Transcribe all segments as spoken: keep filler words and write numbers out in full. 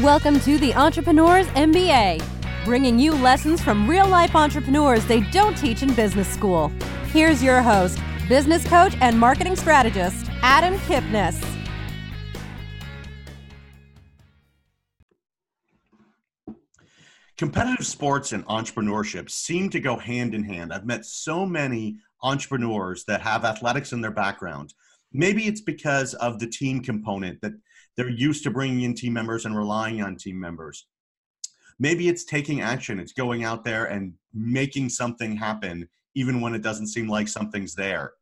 Welcome to the Entrepreneurs M B A, bringing you lessons from real-life entrepreneurs they don't teach in business school. Here's your host, business coach and marketing strategist, Adam Kipness. Competitive sports and entrepreneurship seem to go hand in hand. I've met so many entrepreneurs that have athletics in their background. Maybe it's because of the team component that they're used to bringing in team members and relying on team members. Maybe it's taking action. It's going out there and making something happen, even when it doesn't seem like something's there.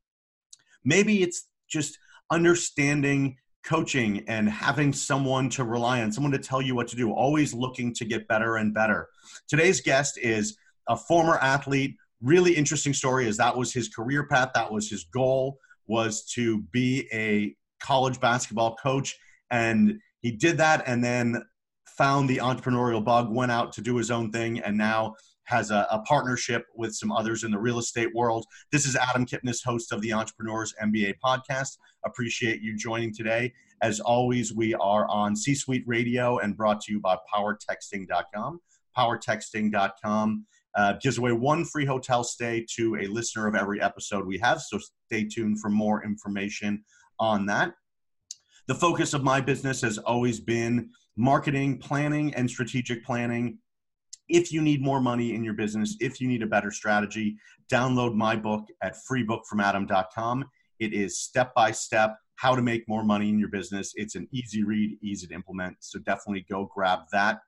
Maybe it's just understanding coaching and having someone to rely on, someone to tell you what to do, always looking to get better and better. Today's guest is a former athlete. Really interesting story, as that was his career path. That was his goal, was to be a college basketball coach. And he did that and then found the entrepreneurial bug, went out to do his own thing, and now has a, a partnership with some others in the real estate world. This is Adam Kipness, host of the Entrepreneurs M B A podcast. Appreciate you joining today. As always, we are on C-Suite Radio and brought to you by Powertexting dot com. Powertexting dot com uh, gives away one free hotel stay to a listener of every episode we have, so stay tuned for more information on that. The focus of my business has always been marketing, planning, and strategic planning. If you need more money in your business, if you need a better strategy, download my book at free book from adam dot com. It is step-by-step how to make more money in your business. It's an easy read, easy to implement, so definitely go grab that.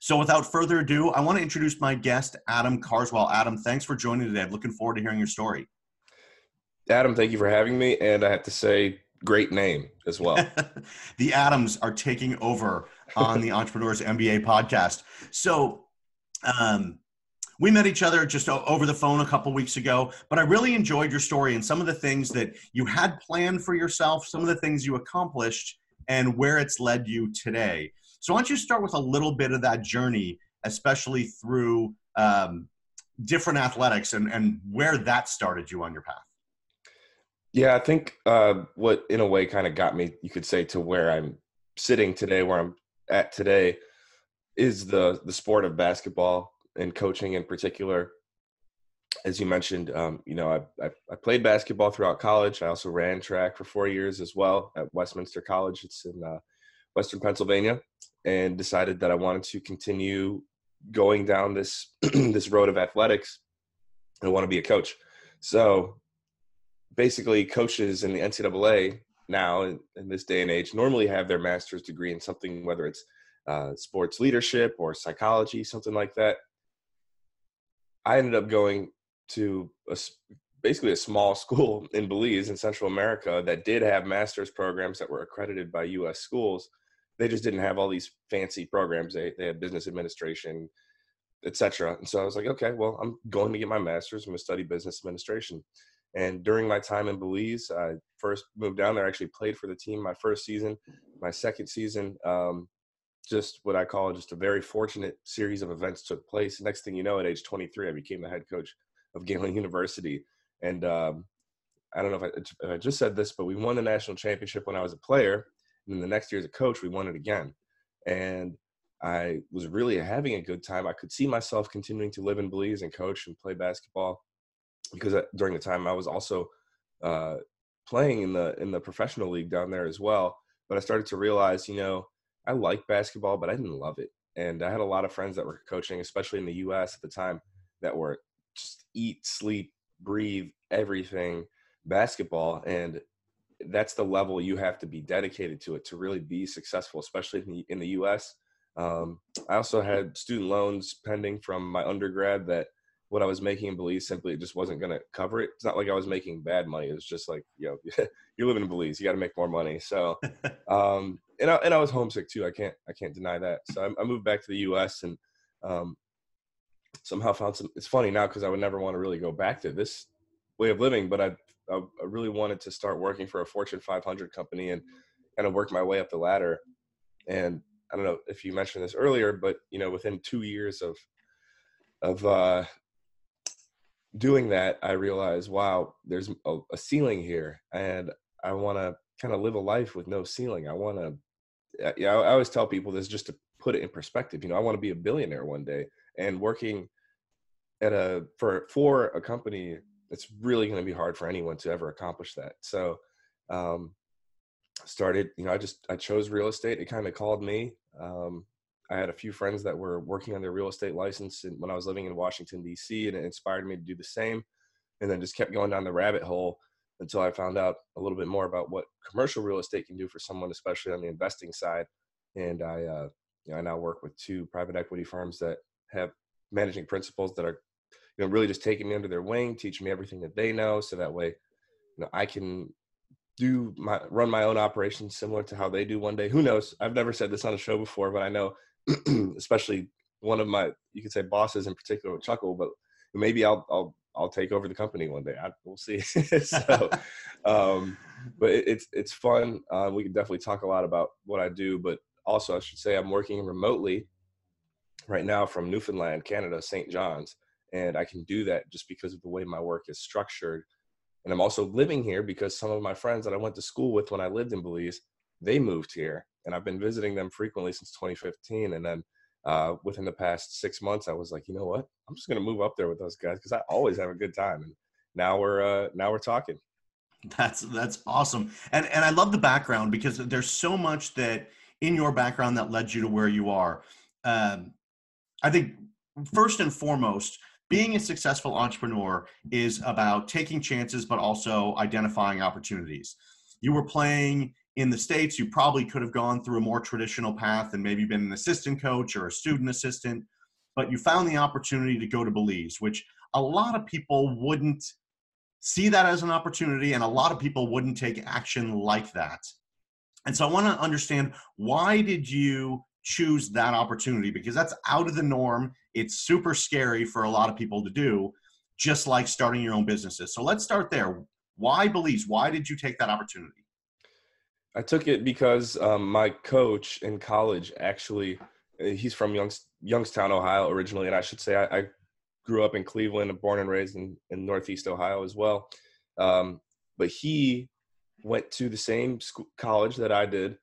So without further ado, I want to introduce my guest, Adam Carswell. Adam, thanks for joining today. I'm looking forward to hearing your story. Adam, thank you for having me, and I have to say, great name as well. The Adams are taking over on the Entrepreneurs M B A podcast. So um, we met each other just o- over the phone a couple weeks ago, but I really enjoyed your story and some of the things that you had planned for yourself, some of the things you accomplished, and where it's led you today. So why don't you start with a little bit of that journey, especially through um, different athletics and, and where that started you on your path. Yeah, I think uh, what in a way kind of got me, you could say, to where I'm sitting today, where I'm at today, is the the sport of basketball and coaching in particular. As you mentioned, um, you know, I, I I played basketball throughout college. I also ran track for four years as well at Westminster College. It's in uh, Western Pennsylvania, and decided that I wanted to continue going down this this road of athletics. I want to be a coach, so. Basically, coaches in the N C double A now in, in this day and age normally have their master's degree in something, whether it's uh, sports leadership or psychology, something like that. I ended up going to a, basically a small school in Belize in Central America that did have master's programs that were accredited by U S schools. They just didn't have all these fancy programs. They, they had business administration, et cetera. And so I was like, okay, well, I'm going to get my master's. I'm going to study business administration. And during my time in Belize, I first moved down there, I actually played for the team my first season, my second season, um, just what I call just a very fortunate series of events took place. Next thing you know, at age twenty-three, I became the head coach of Galen University. And um, I don't know if I, if I just said this, but we won the national championship when I was a player. And then the next year as a coach, we won it again. And I was really having a good time. I could see myself continuing to live in Belize and coach and play basketball. Because during the time I was also uh, playing in the in the professional league down there as well. But I started to realize, you know, I liked basketball, but I didn't love it. And I had a lot of friends that were coaching, especially in the U S at the time, that were just eat, sleep, breathe, everything basketball. And that's the level you have to be dedicated to it to really be successful, especially in the, in the U S. Um, I also had student loans pending from my undergrad that what I was making in Belize simply just wasn't going to cover it. It's not like I was making bad money. It was just like, you know, you're living in Belize, you got to make more money. So, um, and I, and I was homesick too. I can't, I can't deny that. So I, I moved back to the U S and, um, somehow found some, it's funny now, cause I would never want to really go back to this way of living, but I, I really wanted to start working for a Fortune five hundred company and kind of work my way up the ladder. And I don't know if you mentioned this earlier, but you know, within two years of, of, uh, doing that, I realized, wow, there's a, a ceiling here, and I want to kind of live a life with no ceiling. I want to you know, I always tell people this just to put it in perspective. You know, I want to be a billionaire one day, and working at a for for a company, it's really going to be hard for anyone to ever accomplish that. So, um, started, you know, I just, I chose real estate. It kind of called me. Um, I had a few friends that were working on their real estate license and when I was living in Washington, D C, and it inspired me to do the same. And then just kept going down the rabbit hole until I found out a little bit more about what commercial real estate can do for someone, especially on the investing side. And I, uh, you know, I now work with two private equity firms that have managing principals that are, you know, really just taking me under their wing, teaching me everything that they know. So that way, you know, I can do my, run my own operations similar to how they do one day. Who knows? I've never said this on a show before, but I know, especially one of my, you could say bosses in particular would chuckle, but maybe I'll, I'll, I'll take over the company one day. I, we'll see. so, um, but it, it's, it's fun. Uh, we can definitely talk a lot about what I do, but also I should say I'm working remotely right now from Newfoundland, Canada, Saint John's. And I can do that just because of the way my work is structured. And I'm also living here because some of my friends that I went to school with when I lived in Belize, they moved here. And I've been visiting them frequently since twenty fifteen. And then uh, within the past six months, I was like, you know what? I'm just going to move up there with those guys because I always have a good time. And now we're uh, now we're talking. That's that's awesome. And and I love the background because there's so much that in your background that led you to where you are. Um, I think first and foremost, being a successful entrepreneur is about taking chances, but also identifying opportunities. You were playing in the States. You probably could have gone through a more traditional path and maybe been an assistant coach or a student assistant, but you found the opportunity to go to Belize, which a lot of people wouldn't see that as an opportunity. And a lot of people wouldn't take action like that. And so I want to understand, why did you choose that opportunity? Because that's out of the norm. It's super scary for a lot of people to do, just like starting your own businesses. So let's start there. Why Belize? Why did you take that opportunity? I took it because um, my coach in college, actually, he's from Young, Youngstown, Ohio originally. And I should say I, I grew up in Cleveland, born and raised in, in Northeast Ohio as well. Um, but he went to the same school, college that I did.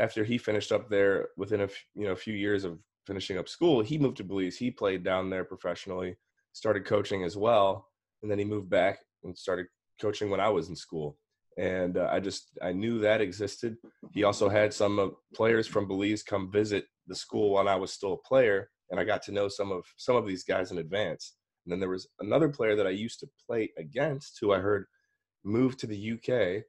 After he finished up there, within a you know a few years of finishing up school, he moved to Belize. He played down there professionally, started coaching as well, and then he moved back and started coaching when I was in school. And uh, I just I knew that existed. He also had some of players from Belize come visit the school while I was still a player, and I got to know some of some of these guys in advance. And then there was another player that I used to play against, who I heard moved to the U K,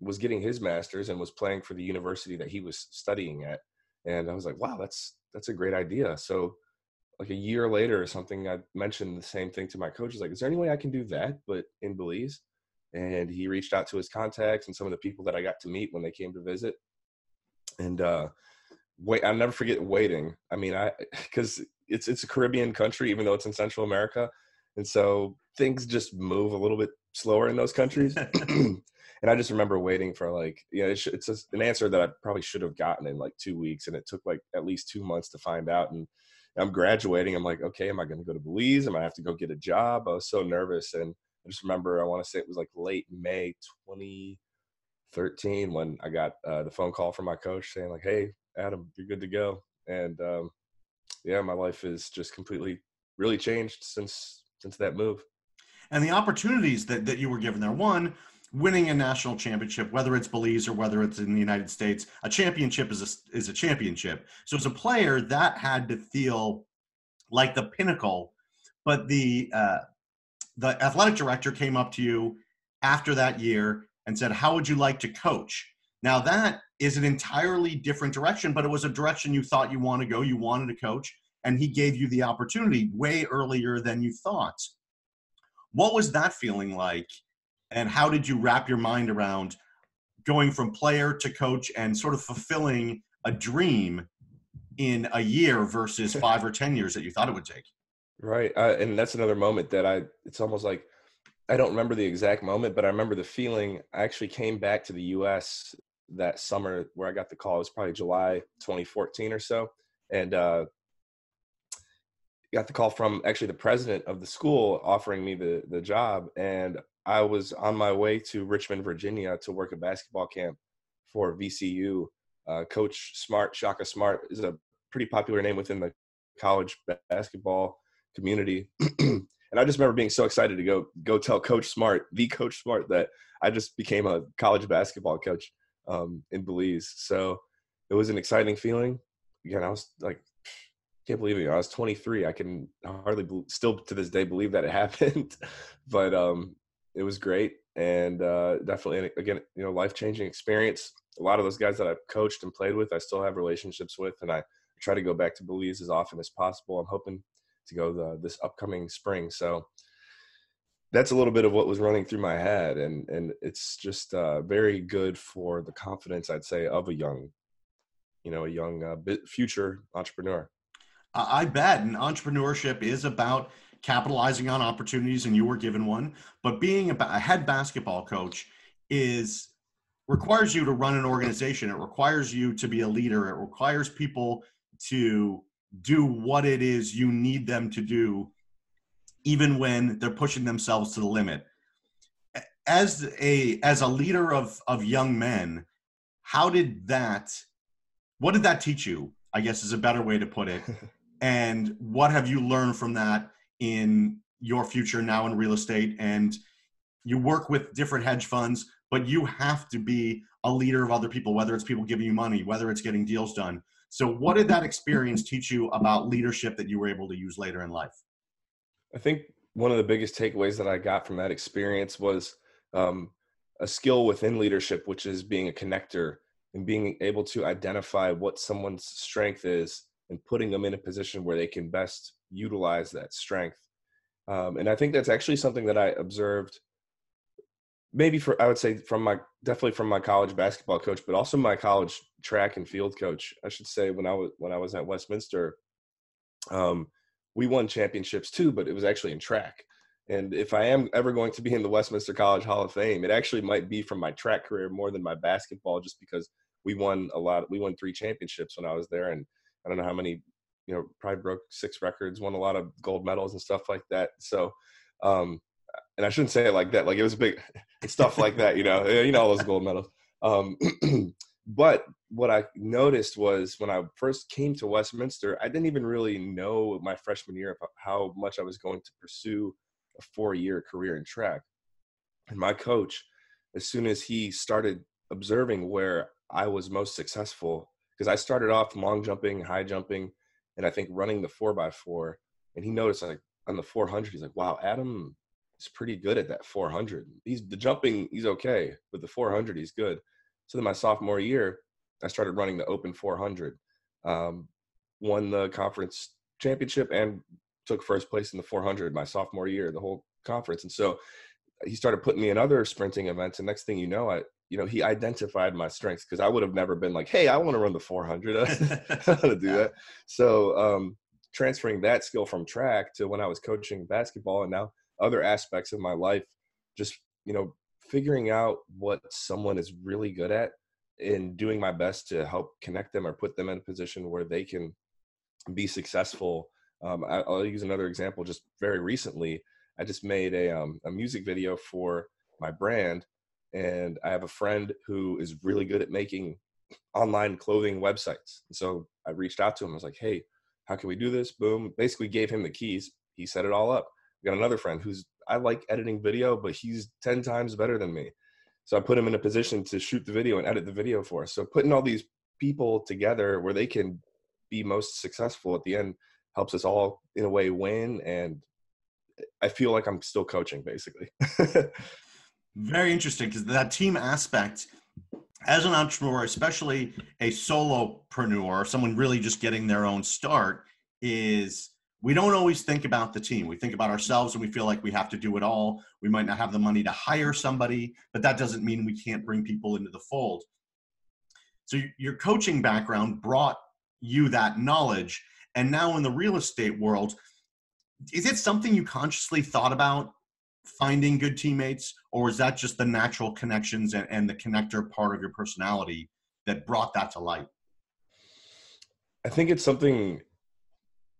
was getting his master's and was playing for the university that he was studying at. And I was like, wow, that's, that's a great idea. So like a year later or something, I mentioned the same thing to my coach. I was like, is there any way I can do that, but in Belize? And he reached out to his contacts and some of the people that I got to meet when they came to visit. And uh, wait, I'll never forget waiting. I mean, I, cause it's, it's a Caribbean country, even though it's in Central America. And so things just move a little bit slower in those countries. And I just remember waiting for like, you know, it's, it's an answer that I probably should have gotten in like two weeks. And it took like at least two months to find out. And I'm graduating. I'm like, okay, am I going to go to Belize? Am I going to have to go get a job? I was so nervous. And I just remember, I want to say it was like late May twenty thirteen when I got uh, the phone call from my coach saying like, hey, Adam, you're good to go. And um, yeah, my life is just completely really changed since since that move. And the opportunities that, that you were given there, one, winning a national championship, whether it's Belize or whether it's in the United States, a championship is a, is a championship. So as a player, that had to feel like the pinnacle. But the uh, the athletic director came up to you after that year and said, how would you like to coach? Now that is an entirely different direction, but it was a direction you thought you want to go. You wanted to coach, and he gave you the opportunity way earlier than you thought. What was that feeling like? And how did you wrap your mind around going from player to coach and sort of fulfilling a dream in a year versus five or ten years that you thought it would take? Right. Uh, and that's another moment that I, it's almost like, I don't remember the exact moment, but I remember the feeling. I actually came back to the U S that summer where I got the call. It was probably July twenty fourteen or so. And uh, got the call from actually the president of the school offering me the the job. And I was on my way to Richmond, Virginia to work a basketball camp for V C U Uh, Coach Smart, Shaka Smart, is a pretty popular name within the college basketball community. And I just remember being so excited to go go tell Coach Smart, the Coach Smart, that I just became a college basketball coach um, in Belize. So it was an exciting feeling. Again, I was like, can't believe it. I was twenty-three. I can hardly be- still to this day believe that it happened, but um, it was great. And uh, definitely, again, you know, life-changing experience. A lot of those guys that I've coached and played with, I still have relationships with, and I try to go back to Belize as often as possible. I'm hoping to go the, this upcoming spring. So that's a little bit of what was running through my head. And, and it's just uh, very good for the confidence, I'd say, of a young, you know, a young uh, future entrepreneur. I bet. And entrepreneurship is about capitalizing on opportunities, and you were given one. But being a head basketball coach is requires you to run an organization. It requires you to be a leader. It requires people to do what it is you need them to do, even when they're pushing themselves to the limit. As a as a leader of, of young men, how did that, what did that teach you, I guess is a better way to put it. And what have you learned from that in your future now in real estate? And you work with different hedge funds, but you have to be a leader of other people, whether it's people giving you money, whether it's getting deals done. So what did that experience teach you about leadership that you were able to use later in life? I think one of the biggest takeaways that I got from that experience was um, a skill within leadership, which is being a connector and being able to identify what someone's strength is and putting them in a position where they can best utilize that strength. Um, and I think that's actually something that I observed maybe for, I would say from my, definitely from my college basketball coach, but also my college track and field coach, I should say. When I was, when I was at Westminster, um, we won championships too, but it was actually in track. And if I am ever going to be in the Westminster College Hall of Fame, it actually might be from my track career more than my basketball, just because we won a lot. We won three championships when I was there. And I don't know how many, you know, probably broke six records, won a lot of gold medals and stuff like that. So, um, and I shouldn't say it like that. Like it was a big stuff like that, you know, you know, all those gold medals. Um, but what I noticed was when I first came to Westminster, I didn't even really know my freshman year about how much I was going to pursue a four-year career in track. And my coach, as soon as he started observing where I was most successful, because I started off long jumping, high jumping, and I think running the four by four. And he noticed like on the four hundred, he's like, wow, Adam is pretty good at that four hundred. He's the jumping, he's okay, but the four hundred, he's good. So then my sophomore year, I started running the open four hundred, um, won the conference championship and took first place in the four hundred my sophomore year, the whole conference. And so he started putting me in other sprinting events. And next thing you know, I, you know, he identified my strengths, because I would have never been like, hey, I want to run the four hundred. I want to do that. So um, transferring that skill from track to when I was coaching basketball and now other aspects of my life, just, you know, figuring out what someone is really good at and doing my best to help connect them or put them in a position where they can be successful. Um, I, I'll use another example. Just very recently, I just made a, um, a music video for my brand. And I have a friend who is really good at making online clothing websites. And so I reached out to him. I was like, hey, how can we do this? Boom. Basically gave him the keys. He set it all up. We got another friend who's, I like editing video, but he's ten times better than me. So I put him in a position to shoot the video and edit the video for us. So putting all these people together where they can be most successful at the end helps us all in a way win. And I feel like I'm still coaching basically. Very interesting, because that team aspect, as an entrepreneur, especially a solopreneur, someone really just getting their own start, is we don't always think about the team. We think about ourselves and we feel like we have to do it all. We might not have the money to hire somebody, but that doesn't mean we can't bring people into the fold. So your coaching background brought you that knowledge. And now in the real estate world, is it something you consciously thought about? Finding good teammates, or is that just the natural connections and, and the connector part of your personality that brought that to light? I think it's something,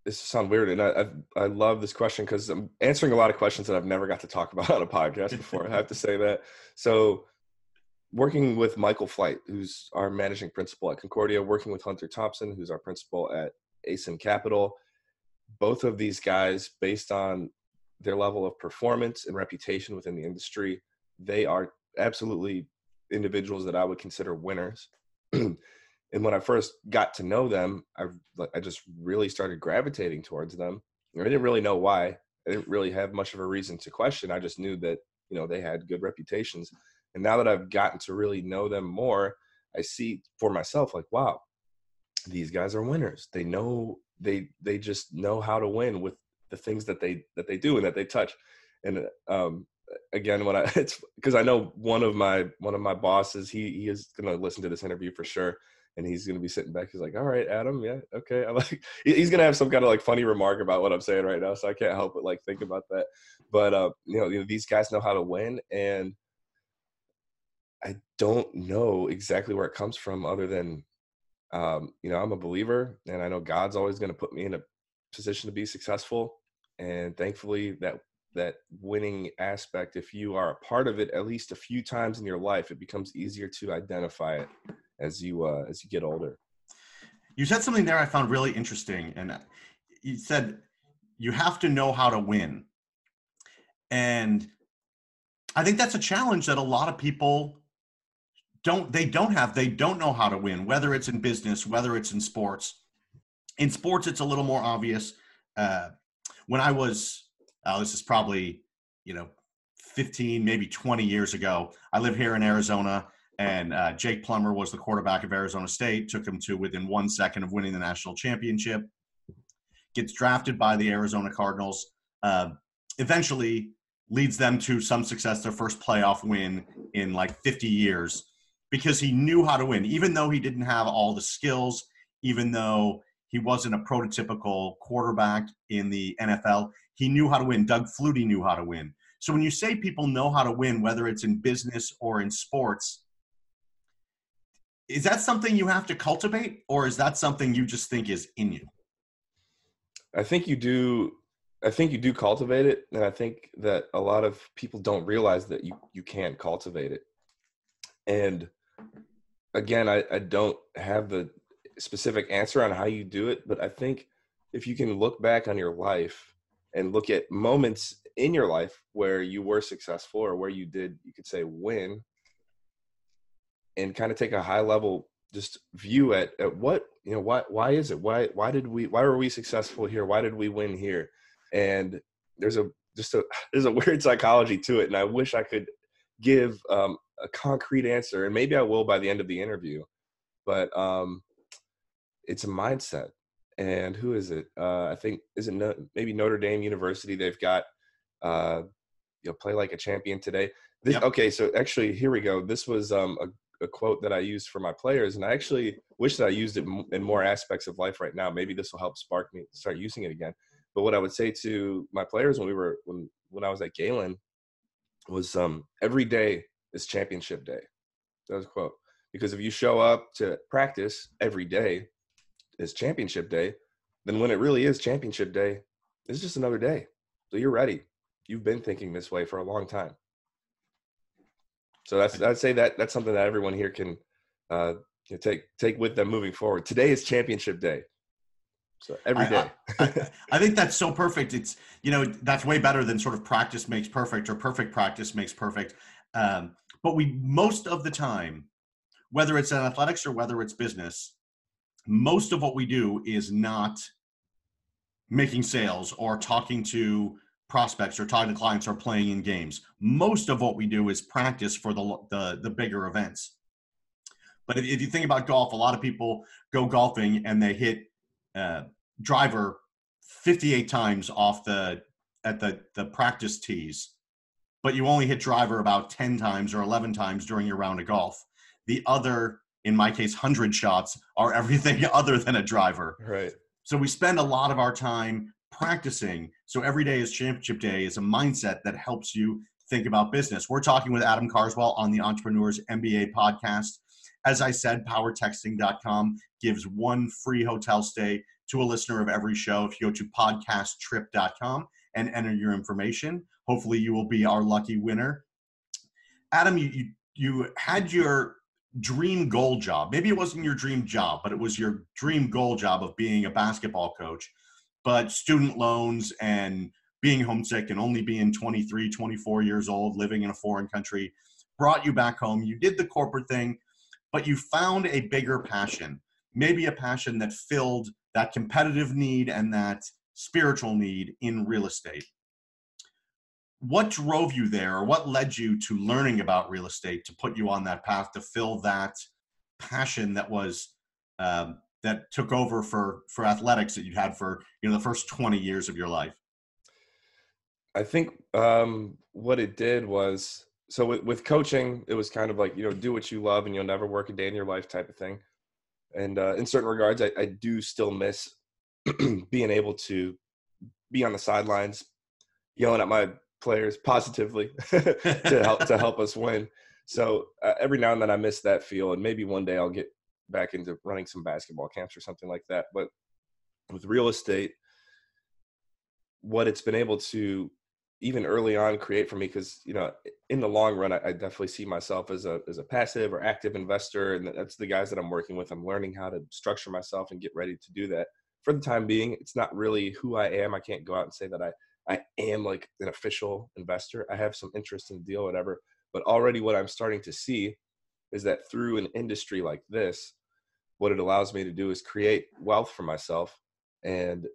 this sounds weird, and I I, I love this question because I'm answering a lot of questions that I've never got to talk about on a podcast before. I have to say that. So working with Michael Flight, who's our managing principal at Concordia, working with Hunter Thompson, who's our principal at A S I M Capital, both of these guys, based on their level of performance and reputation within the industry, they are absolutely individuals that I would consider winners. And when I first got to know them, I, I just really started gravitating towards them. I didn't really know why. I didn't really have much of a reason to question. I just knew that, you know, they had good reputations. And now that I've gotten to really know them more, I see for myself, like, wow, these guys are winners. They know, they, they just know how to win with the things that they, that they do and that they touch. And, um, again, when I, it's because I know one of my, one of my bosses, he, he is going to listen to this interview for sure. And he's going to be sitting back. He's like, all right, Adam. Yeah. Okay. I like, he's going to have some kind of like funny remark about what I'm saying right now. So I can't help but like think about that. But, uh, you know, you know, these guys know how to win, and I don't know exactly where it comes from other than, um, you know, I'm a believer, and I know God's always going to put me in a position to be successful. And thankfully that, that winning aspect, if you are a part of it at least a few times in your life, it becomes easier to identify it as you uh, as you get older. You said something there I found really interesting, and you said you have to know how to win. And I think that's a challenge that a lot of people don't, they don't have, they don't know how to win, whether it's in business, whether it's in sports. In sports, it's a little more obvious. Uh, when I was, uh, this is probably, you know, fifteen, maybe twenty years ago, I live here in Arizona. And uh, Jake Plummer was the quarterback of Arizona State, took him to within one second of winning the national championship, gets drafted by the Arizona Cardinals, uh, eventually leads them to some success, their first playoff win in like fifty years, because he knew how to win, even though he didn't have all the skills, even though he wasn't a prototypical quarterback in the N F L, he knew how to win. Doug Flutie knew how to win. So when you say people know how to win, whether it's in business or in sports, is that something you have to cultivate, or is that something you just think is in you? I think you do. I think you do cultivate it. And I think that a lot of people don't realize that you, you can cultivate it. And again, I, I don't have the specific answer on how you do it, but I think if you can look back on your life and look at moments in your life where you were successful or where you did, you could say win, and kind of take a high level just view at, at what, you know, why, why is it? Why, why did we, why were we successful here? Why did we win here? And there's a, just a, there's a weird psychology to it. And I wish I could give um, a concrete answer, and maybe I will by the end of the interview, but um, it's a mindset. And who is it? Uh, I think, is it no, maybe Notre Dame University? They've got, uh, you know, play like a champion today. This, yep. Okay. So actually, here we go. This was um, a, a quote that I used for my players, and I actually wish that I used it in more aspects of life right now. Maybe this will help spark me to start using it again. But what I would say to my players when we were, when, when I was at Galen was, um, every day is championship day. That was a quote, because if you show up to practice every day is championship day, then when it really is championship day, it's just another day. So you're ready. You've been thinking this way for a long time. So that's, I'd say that that's something that everyone here can uh, you know, take take with them moving forward. Today is championship day, so every I, day. I, I think that's so perfect. It's, you know, that's way better than sort of practice makes perfect or perfect practice makes perfect. Um, but we, most of the time, whether it's in athletics or whether it's business, most of what we do is not making sales or talking to prospects or talking to clients or playing in games. Most of what we do is practice for the, the, the bigger events. But if, if you think about golf, a lot of people go golfing and they hit uh, driver fifty-eight times off the, at the, the practice tees, but you only hit driver about ten times or eleven times during your round of golf. The other, in my case, one hundred shots are everything other than a driver. Right. So we spend a lot of our time practicing. So every day is championship day is a mindset that helps you think about business. We're talking with Adam Carswell on the Entrepreneurs M B A podcast. As I said, power texting dot com gives one free hotel stay to a listener of every show. If you go to podcast trip dot com and enter your information, hopefully you will be our lucky winner. Adam, you, you, you had your dream goal job. Maybe it wasn't your dream job, but it was your dream goal job of being a basketball coach, but student loans and being homesick and only being twenty-three, twenty-four years old, living in a foreign country, brought you back home. You did the corporate thing, but you found a bigger passion, maybe a passion that filled that competitive need and that spiritual need in real estate. What drove you there? Or what led you to learning about real estate to put you on that path to fill that passion that was um, that took over for for athletics that you had for you know the first twenty years of your life? I think um, what it did was, so with, with coaching, it was kind of like, you know, do what you love and you'll never work a day in your life type of thing. And uh, in certain regards, I, I do still miss being able to be on the sidelines, yelling at my players positively to help to help us win. So uh, every now and then I miss that feel, and maybe one day I'll get back into running some basketball camps or something like that. But with real estate, what it's been able to even early on create for me, because you know in the long run I, I definitely see myself as a as a passive or active investor, and that's the guys that I'm working with. I'm learning how to structure myself and get ready to do that. For the time being, it's not really who I am. I can't go out and say that I I am like an official investor. I have some interest in the deal, whatever, but already what I'm starting to see is that through an industry like this, what it allows me to do is create wealth for myself, and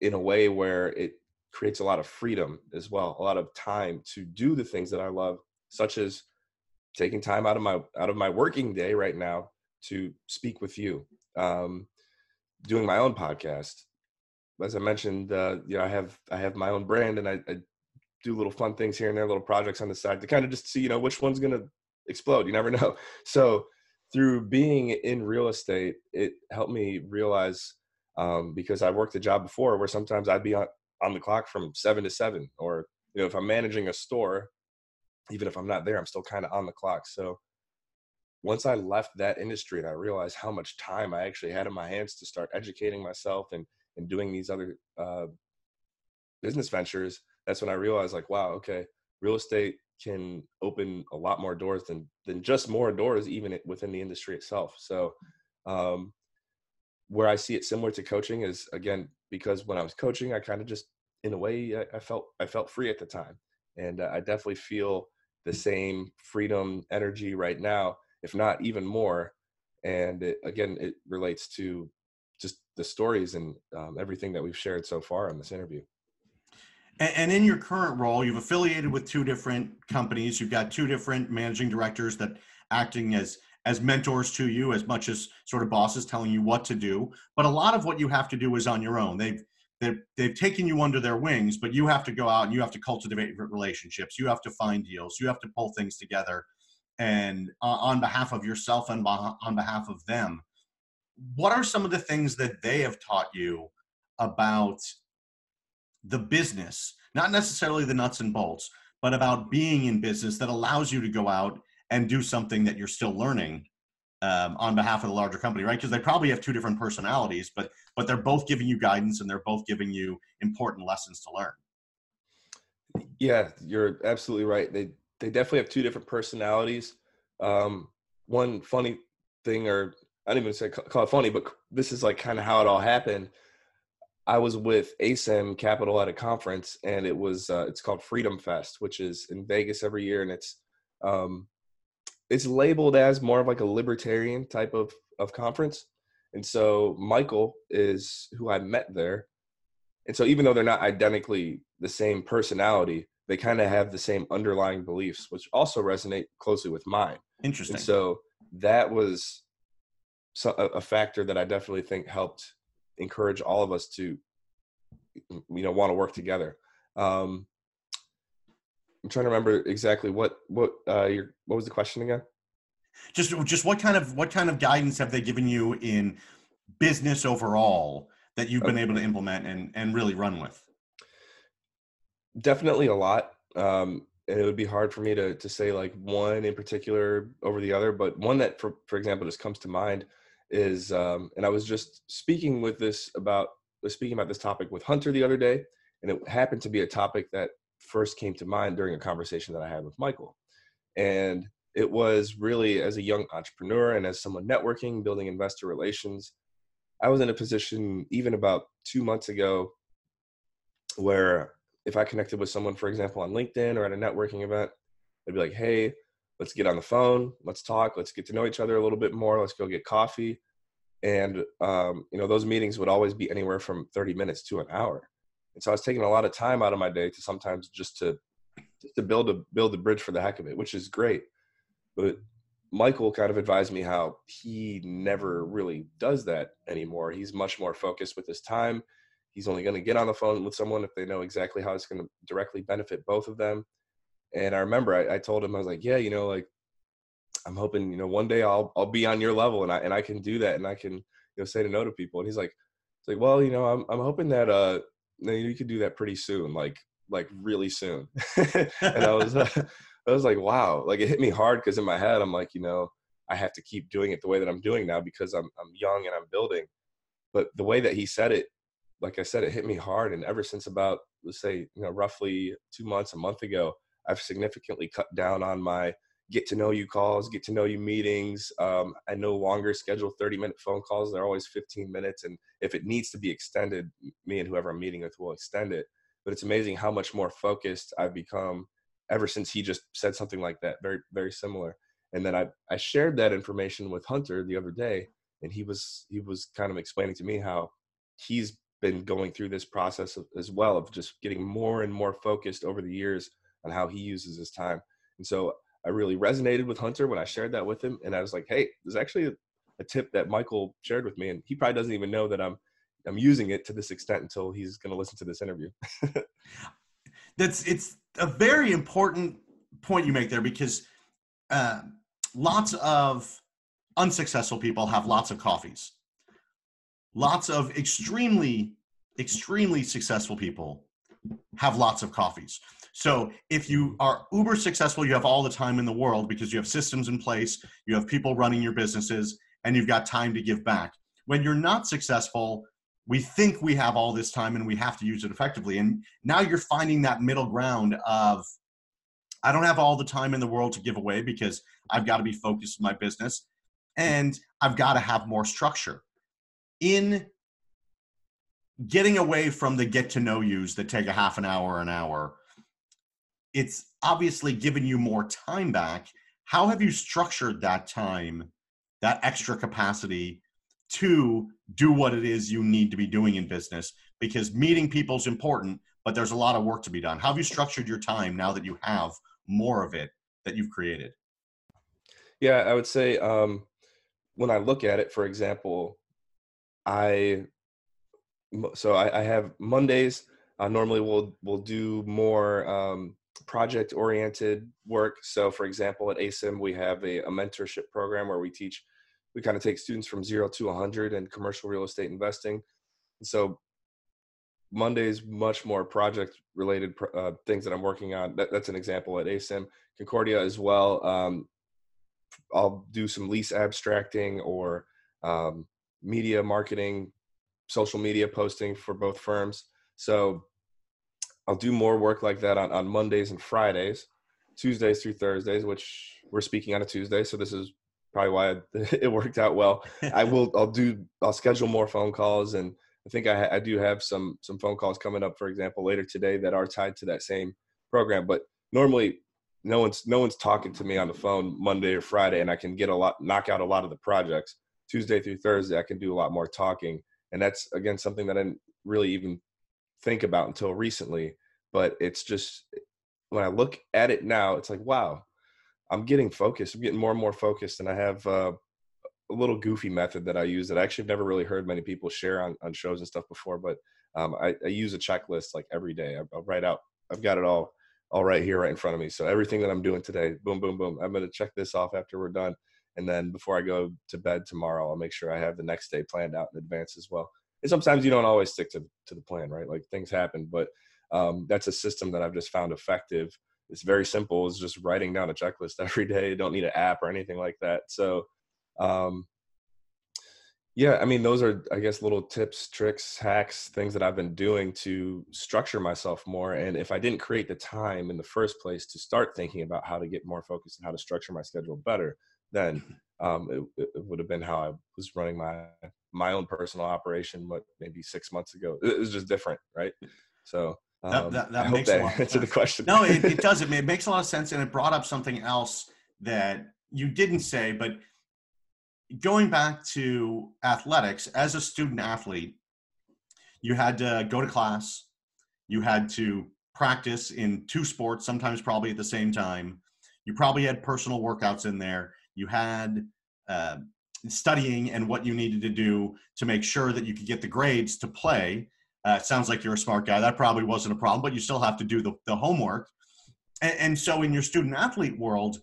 in a way where it creates a lot of freedom as well, a lot of time to do the things that I love, such as taking time out of my out of my working day right now to speak with you, um, doing my own podcast. As I mentioned, uh, you know, I have I have my own brand, and I, I do little fun things here and there, little projects on the side to kind of just see, you know, which one's going to explode. You never know. So through being in real estate, it helped me realize, um, because I worked a job before where sometimes I'd be on, on the clock from seven to seven, or, you know, if I'm managing a store, even if I'm not there, I'm still kind of on the clock. So once I left that industry and I realized how much time I actually had in my hands to start educating myself and and doing these other uh, business ventures, that's when I realized, like, wow, okay, real estate can open a lot more doors than than just more doors, even within the industry itself. So um, where I see it similar to coaching is, again, because when I was coaching, I kind of just, in a way, I, I felt I felt free at the time. And uh, I definitely feel the same freedom energy right now, if not even more. And it, again, it relates to just the stories and um, everything that we've shared so far on this interview. And, and in your current role, you've affiliated with two different companies. You've got two different managing directors that acting as, as mentors to you, as much as sort of bosses telling you what to do. But a lot of what you have to do is on your own. They've, they've, they've taken you under their wings, but you have to go out and you have to cultivate relationships. You have to find deals. You have to pull things together, and uh, on behalf of yourself and on behalf of them. What are some of the things that they have taught you about the business, not necessarily the nuts and bolts, but about being in business that allows you to go out and do something that you're still learning um, on behalf of the larger company, right? Because they probably have two different personalities, but but they're both giving you guidance and they're both giving you important lessons to learn. Yeah, you're absolutely right. They they definitely have two different personalities. Um, one funny thing, or I didn't even say call it funny, but this is like kind of how it all happened. I was with ASIM Capital at a conference, and it was uh, it's called Freedom Fest, which is in Vegas every year, and it's um, it's labeled as more of like a libertarian type of of conference. And so Michael is who I met there, and so even though they're not identically the same personality, they kind of have the same underlying beliefs, which also resonate closely with mine. Interesting. And so that was. So a factor that I definitely think helped encourage all of us to, you know, want to work together. Um, I'm trying to remember exactly what, what, uh, your, what was the question again? Just, just what kind of, what kind of guidance have they given you in business overall that you've been okay. able to implement and, and really run with? Definitely a lot. Um, And it would be hard for me to to say like one in particular over the other, but one that, for for example, just comes to mind is, um, and I was just speaking with this about was speaking about this topic with Hunter the other day, and it happened to be a topic that first came to mind during a conversation that I had with Michael, and It was really as a young entrepreneur and as someone networking, building investor relations. I was in a position even about two months ago where if I connected with someone, for example, on LinkedIn or at a networking event, they'd be like, hey, let's get on the phone. Let's talk. Let's get to know each other a little bit more. Let's go get coffee. And, um, you know, those meetings would always be anywhere from thirty minutes to an hour. And so I was taking a lot of time out of my day to sometimes just to just to build a build a bridge for the heck of it, which is great. But Michael kind of advised me how he never really does that anymore. He's much more focused with his time. He's only going to get on the phone with someone if they know exactly how it's going to directly benefit both of them. And I remember I, I told him, I was like, yeah, you know, like, I'm hoping, you know, one day I'll I'll be on your level and I and I can do that and I can, you know, say no to people. And he's like, it's like, well, you know, I'm I'm hoping that uh you could do that pretty soon, like like really soon. And I was uh, I was like, wow, like it hit me hard because in my head I'm like, you know, I have to keep doing it the way that I'm doing now because I'm I'm young and I'm building. But the way that he said it, like I said, it hit me hard. And ever since about, let's say, you know, roughly two months, a month ago, I've significantly cut down on my get to know you calls, get to know you meetings. Um, I no longer schedule thirty minute phone calls. They're always fifteen minutes. And if it needs to be extended, me and whoever I'm meeting with will extend it. But it's amazing how much more focused I've become ever since he just said something like that, very, very similar. And then I, I shared that information with Hunter the other day. And he was, he was kind of explaining to me how he's been going through this process of, as well of just getting more and more focused over the years on how he uses his time. And so I really resonated with Hunter when I shared that with him. And I was like, hey, there's actually a, a tip that Michael shared with me. And he probably doesn't even know that I'm, I'm using it to this extent until he's going to listen to this interview. That's, it's a very important point you make there because uh, lots of unsuccessful people have lots of coffees. Lots of extremely, extremely successful people have lots of coffees. So if you are uber successful, you have all the time in the world because you have systems in place, you have people running your businesses, and you've got time to give back. When you're not successful, we think we have all this time and we have to use it effectively. And now you're finding that middle ground of, I don't have all the time in the world to give away because I've got to be focused on my business and I've got to have more structure. In getting away from the get to know yous that take a half an hour, an hour, it's obviously given you more time back. How have you structured that time, that extra capacity to do what it is you need to be doing in business? Because meeting people is important, but there's a lot of work to be done. How have you structured your time now that you have more of it that you've created? Yeah, I would say um, when I look at it, for example, I so I, I have Mondays. Uh, normally we'll we'll do more. Um, project-oriented work. So for example, at A S I M, we have a, a mentorship program where we teach, we kind of take students from zero to one hundred in commercial real estate investing. And so Monday's much more project-related uh, things that I'm working on. That, that's an example at A S I M. Concordia as well. Um, I'll do some lease abstracting or um, media marketing, social media posting for both firms. So I'll do more work like that on, on Mondays and Fridays, Tuesdays through Thursdays, which we're speaking on a Tuesday. So this is probably why I, it worked out well. I will, I'll do, I'll schedule more phone calls. And I think I, I do have some, some phone calls coming up, for example, later today that are tied to that same program. But normally no one's, no one's talking to me on the phone Monday or Friday, and I can get a lot, knock out a lot of the projects. Tuesday through Thursday, I can do a lot more talking. And that's, again, something that I didn't really even think about until recently, but it's just, when I look at it now, it's like, wow, I'm getting focused. I'm getting more and more focused. And I have uh, a little goofy method that I use that I actually have never really heard many people share on, on shows and stuff before, but um, I, I use a checklist like every day. I'll write out, I've got it all, all right here, right in front of me. So everything that I'm doing today, boom, boom, boom, I'm going to check this off after we're done. And then before I go to bed tomorrow, I'll make sure I have the next day planned out in advance as well. And sometimes you don't always stick to, to the plan, right? Like things happen, but um, that's a system that I've just found effective. It's very simple. It's just writing down a checklist every day. You don't need an app or anything like that. So um, Yeah, I mean, those are, I guess, little tips, tricks, hacks, things that I've been doing to structure myself more. And if I didn't create the time in the first place to start thinking about how to get more focused and how to structure my schedule better, then um, it, it would have been how I was running my my own personal operation, what, maybe six months ago. It was just different, right? So um, that, that, that I makes hope that a lot of answered the question. No, it, it does. It makes a lot of sense. And it brought up something else that you didn't say, but going back to athletics, as a student athlete, you had to go to class, you had to practice in two sports, sometimes probably at the same time. You probably had personal workouts in there. You had uh, studying and what you needed to do to make sure that you could get the grades to play. Uh, it sounds like you're a smart guy. That probably wasn't a problem, but you still have to do the, the homework. And, and so in your student athlete world,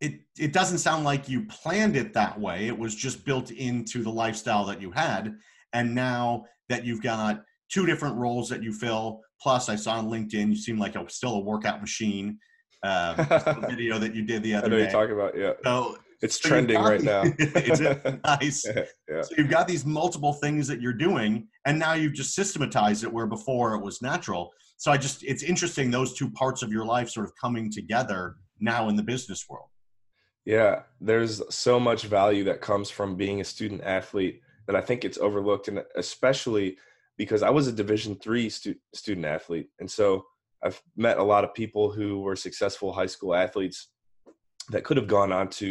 It it doesn't sound like you planned it that way. It was just built into the lifestyle that you had. And now that you've got two different roles that you fill, plus I saw on LinkedIn, you seem like a, still a workout machine. Um, the video that you did the other day. I know you're talking about, yeah. So, it's so trending right these, now. Is it nice? Yeah. So you've got these multiple things that you're doing, and now you've just systematized it where before it was natural. So I just, it's interesting those two parts of your life sort of coming together now in the business world. Yeah, there's so much value that comes from being a student athlete that I think it's overlooked, and especially because I was a Division three stu- student athlete. And so I've met a lot of people who were successful high school athletes that could have gone on to,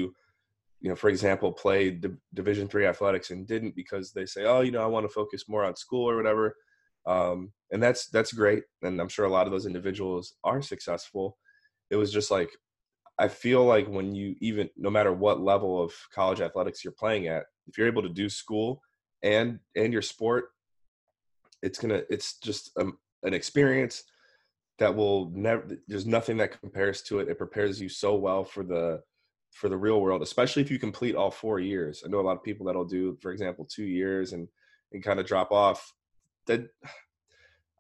you know, for example, play D- Division three athletics and didn't because they say, oh, you know, I want to focus more on school or whatever. Um, and that's that's great. And I'm sure a lot of those individuals are successful. It was just like, I feel like when you even, no matter what level of college athletics you're playing at, if you're able to do school and and your sport, it's gonna, it's just a, an experience that will never, there's nothing that compares to it. It prepares you so well for the for the real world, especially if you complete all four years. I know a lot of people that'll do, for example, two years and and kind of drop off. That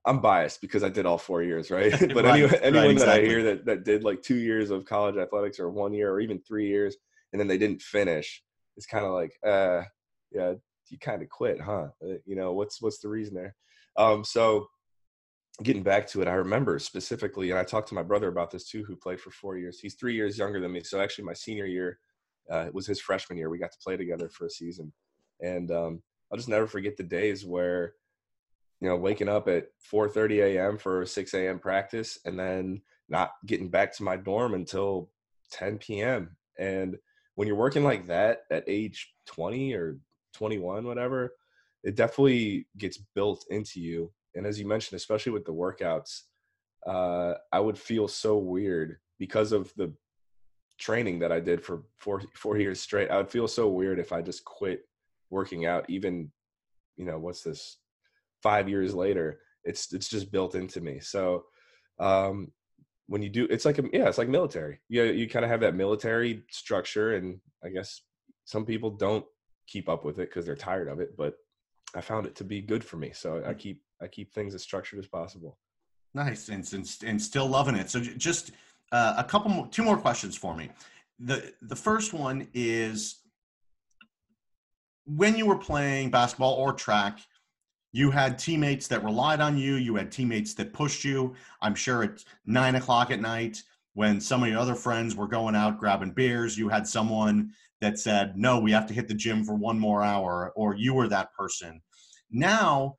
I'm biased because I did all four years, right? But right, anyone, anyone right, exactly. that I hear that, that did like two years of college athletics or one year or even three years, and then they didn't finish, it's kind of like, uh, yeah, you kind of quit, huh? You know, what's what's the reason there? Um, so getting back to it, I remember specifically, and I talked to my brother about this too, who played for four years. He's three years younger than me. So actually my senior year, uh, it was his freshman year. We got to play together for a season. And um, I'll just never forget the days where, you know, waking up at four thirty a.m. for six a.m. practice and then not getting back to my dorm until ten p.m. And when you're working like that at age twenty or twenty-one, whatever, it definitely gets built into you. And as you mentioned, especially with the workouts, uh, I would feel so weird because of the training that I did for four, four years straight. I would feel so weird if I just quit working out, even, you know, what's this? Five years later, it's it's just built into me. So um, when you do, it's like, a, yeah, it's like military. You, you kind of have that military structure, and I guess some people don't keep up with it because they're tired of it, but I found it to be good for me. So I keep I keep things as structured as possible. Nice, and, and, and still loving it. So just uh, a couple more, two more questions for me. The The first one is, when you were playing basketball or track, you had teammates that relied on you. You had teammates that pushed you. I'm sure at nine o'clock at night when some of your other friends were going out grabbing beers, you had someone that said, no, we have to hit the gym for one more hour, or you were that person. Now,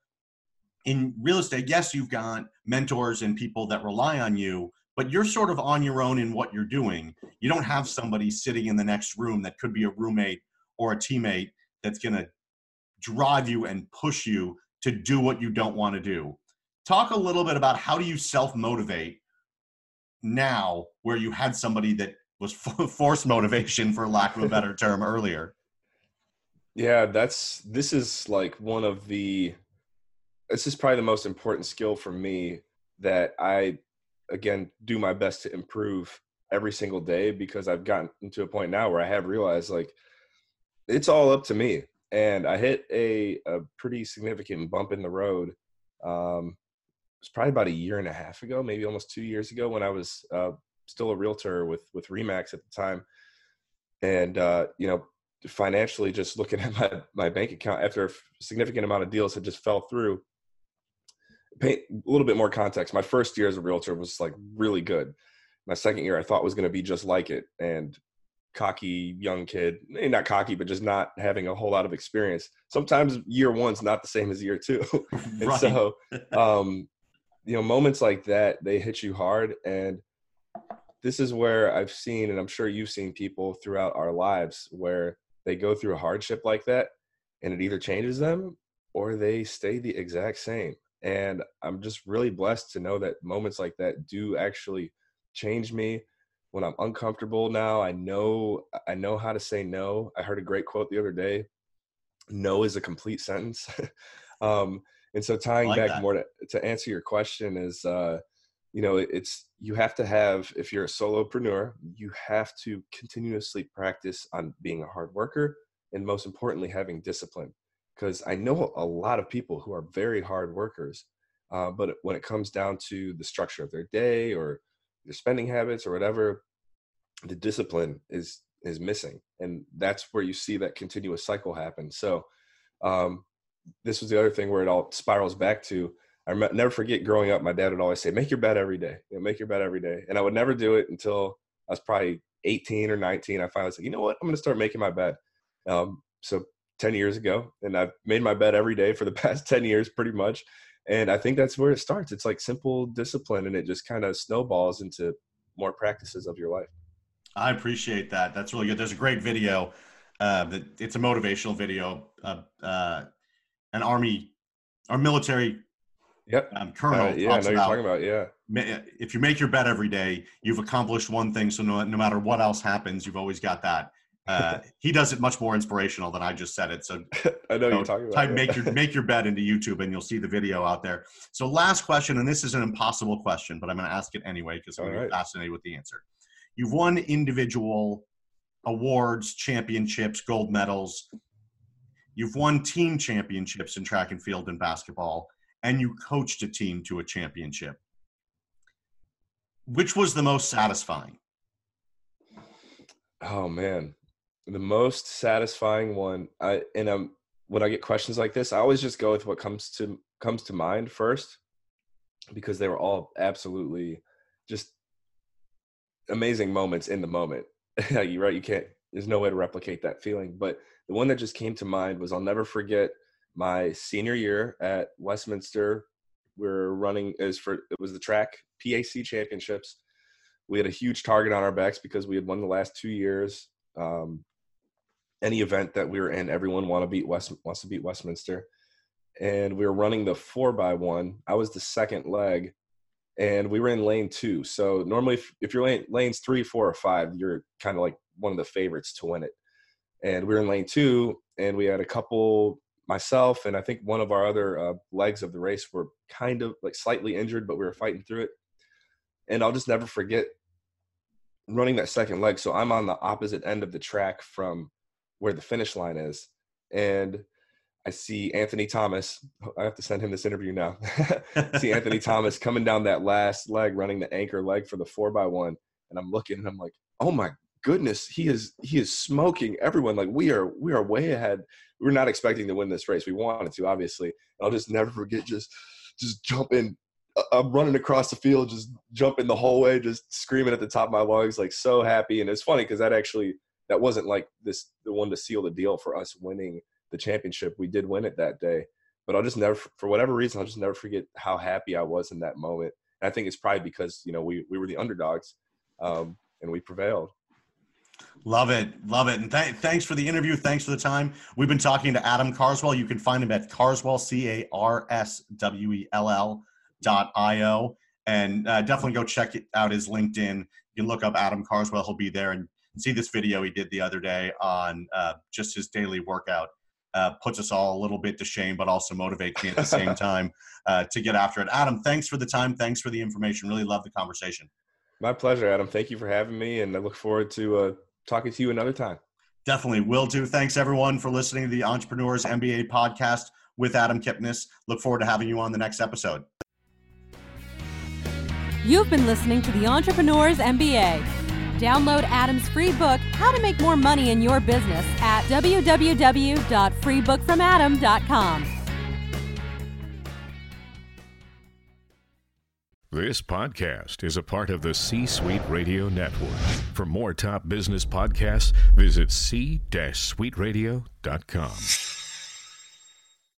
in real estate, yes, you've got mentors and people that rely on you, but you're sort of on your own in what you're doing. You don't have somebody sitting in the next room that could be a roommate or a teammate that's going to drive you and push you to do what you don't want to do. Talk a little bit about, how do you self-motivate now where you had somebody that was forced motivation, for lack of a better term, earlier? Yeah, that's, this is like one of the, this is probably the most important skill for me that I, again, do my best to improve every single day, because I've gotten to a point now where I have realized, like, it's all up to me. And I hit a, a pretty significant bump in the road. Um, it was probably about a year and a half ago, maybe almost two years ago, when I was uh, still a realtor with with R E/MAX at the time. And, uh, you know, financially just looking at my, my bank account after a significant amount of deals had just fell through. Paint a little bit more context. My first year as a realtor was like really good. My second year I thought was going to be just like it, and cocky young kid, not cocky, but just not having a whole lot of experience. Sometimes year one's not the same as year two. and right. so, um, you know, moments like that, they hit you hard. And this is where I've seen, and I'm sure you've seen people throughout our lives where they go through a hardship like that and it either changes them or they stay the exact same. And I'm just really blessed to know that moments like that do actually change me. When I'm uncomfortable now, I know I know how to say no. I heard a great quote the other day: "No is a complete sentence." um, and so, tying like back that. more to, to answer your question is, uh, you know, it's you have to have if you're a solopreneur, you have to continuously practice on being a hard worker, and most importantly, having discipline. Because I know a lot of people who are very hard workers, uh, but when it comes down to the structure of their day or their spending habits or whatever, the discipline is is missing, and that's where you see that continuous cycle happen. So um this was the other thing where it all spirals back to. I remember, never forget growing up, my dad would always say, make your bed every day, you know, make your bed every day. And I would never do it until I was probably eighteen or nineteen. I finally said, you know what, I'm going to start making my bed. Um so ten years ago, and I've made my bed every day for the past ten years pretty much. And I think that's where it starts. It's like simple discipline, and it just kind of snowballs into more practices of your life. I appreciate that. That's really good. There's a great video. Uh, that it's a motivational video. Uh, uh, an army or military yep. um, colonel. Uh, yeah, talks I know about, you're talking about. Yeah. If you make your bed every day, you've accomplished one thing. So no, no matter what else happens, you've always got that. Uh, he does it much more inspirational than I just said it. So I know you know, you're talking about type, make your make your bed into YouTube and you'll see the video out there. So last question, and this is an impossible question, but I'm going to ask it anyway because I'm All right. fascinated with the answer. You've won individual awards, championships, gold medals. You've won team championships in track and field and basketball, and you coached a team to a championship. Which was the most satisfying? Oh man. The most satisfying one, I, and um, when I get questions like this, I always just go with what comes to comes to mind first, because they were all absolutely just amazing moments in the moment. You're right, you can't. There's no way to replicate that feeling. But the one that just came to mind was I'll never forget my senior year at Westminster. We're running is for it was the track P A C championships. We had a huge target on our backs because we had won the last two years. Um, any event that we were in, everyone want to beat West, wants to beat Westminster. And we were running the four by one. I was the second leg and we were in lane two. So normally if, if you're lane, lanes three, four or five, you're kind of like one of the favorites to win it. And we were in lane two and we had a couple, myself and I think one of our other uh, legs of the race were kind of like slightly injured, but we were fighting through it. And I'll just never forget running that second leg. So I'm on the opposite end of the track from where the finish line is. And I see Anthony Thomas. I have to send him this interview now. See Anthony Thomas coming down that last leg, running the anchor leg for the four by one. And I'm looking and I'm like, oh my goodness, he is, he is smoking everyone. Like we are, we are way ahead. We're not expecting to win this race. We wanted to, obviously. And I'll just never forget, just, just jumping. I'm running across the field, just jumping the whole way, just screaming at the top of my lungs, like so happy. And it's funny because that actually, that wasn't like this, the one to seal the deal for us winning the championship. We did win it that day, but I'll just never, for whatever reason, I'll just never forget how happy I was in that moment. And I think it's probably because, you know, we, we were the underdogs um, and we prevailed. Love it. Love it. And th- thanks for the interview. Thanks for the time. We've been talking to Adam Carswell. You can find him at Carswell, C A R S W E L L dot I O, and uh, definitely go check it out his LinkedIn. You can look up Adam Carswell. He'll be there and see this video he did the other day on uh, just his daily workout. Uh, puts us all a little bit to shame, but also motivates me at the same time uh, to get after it. Adam, thanks for the time. Thanks for the information. Really love the conversation. My pleasure, Adam. Thank you for having me, and I look forward to uh, talking to you another time. Definitely will do. Thanks, everyone, for listening to the Entrepreneurs M B A podcast with Adam Kipness. Look forward to having you on the next episode. You've been listening to the Entrepreneurs M B A. Download Adam's free book, How to Make More Money in Your Business, at w w w dot free book from adam dot com. This podcast is a part of the C-Suite Radio Network. For more top business podcasts, visit c suite radio dot com.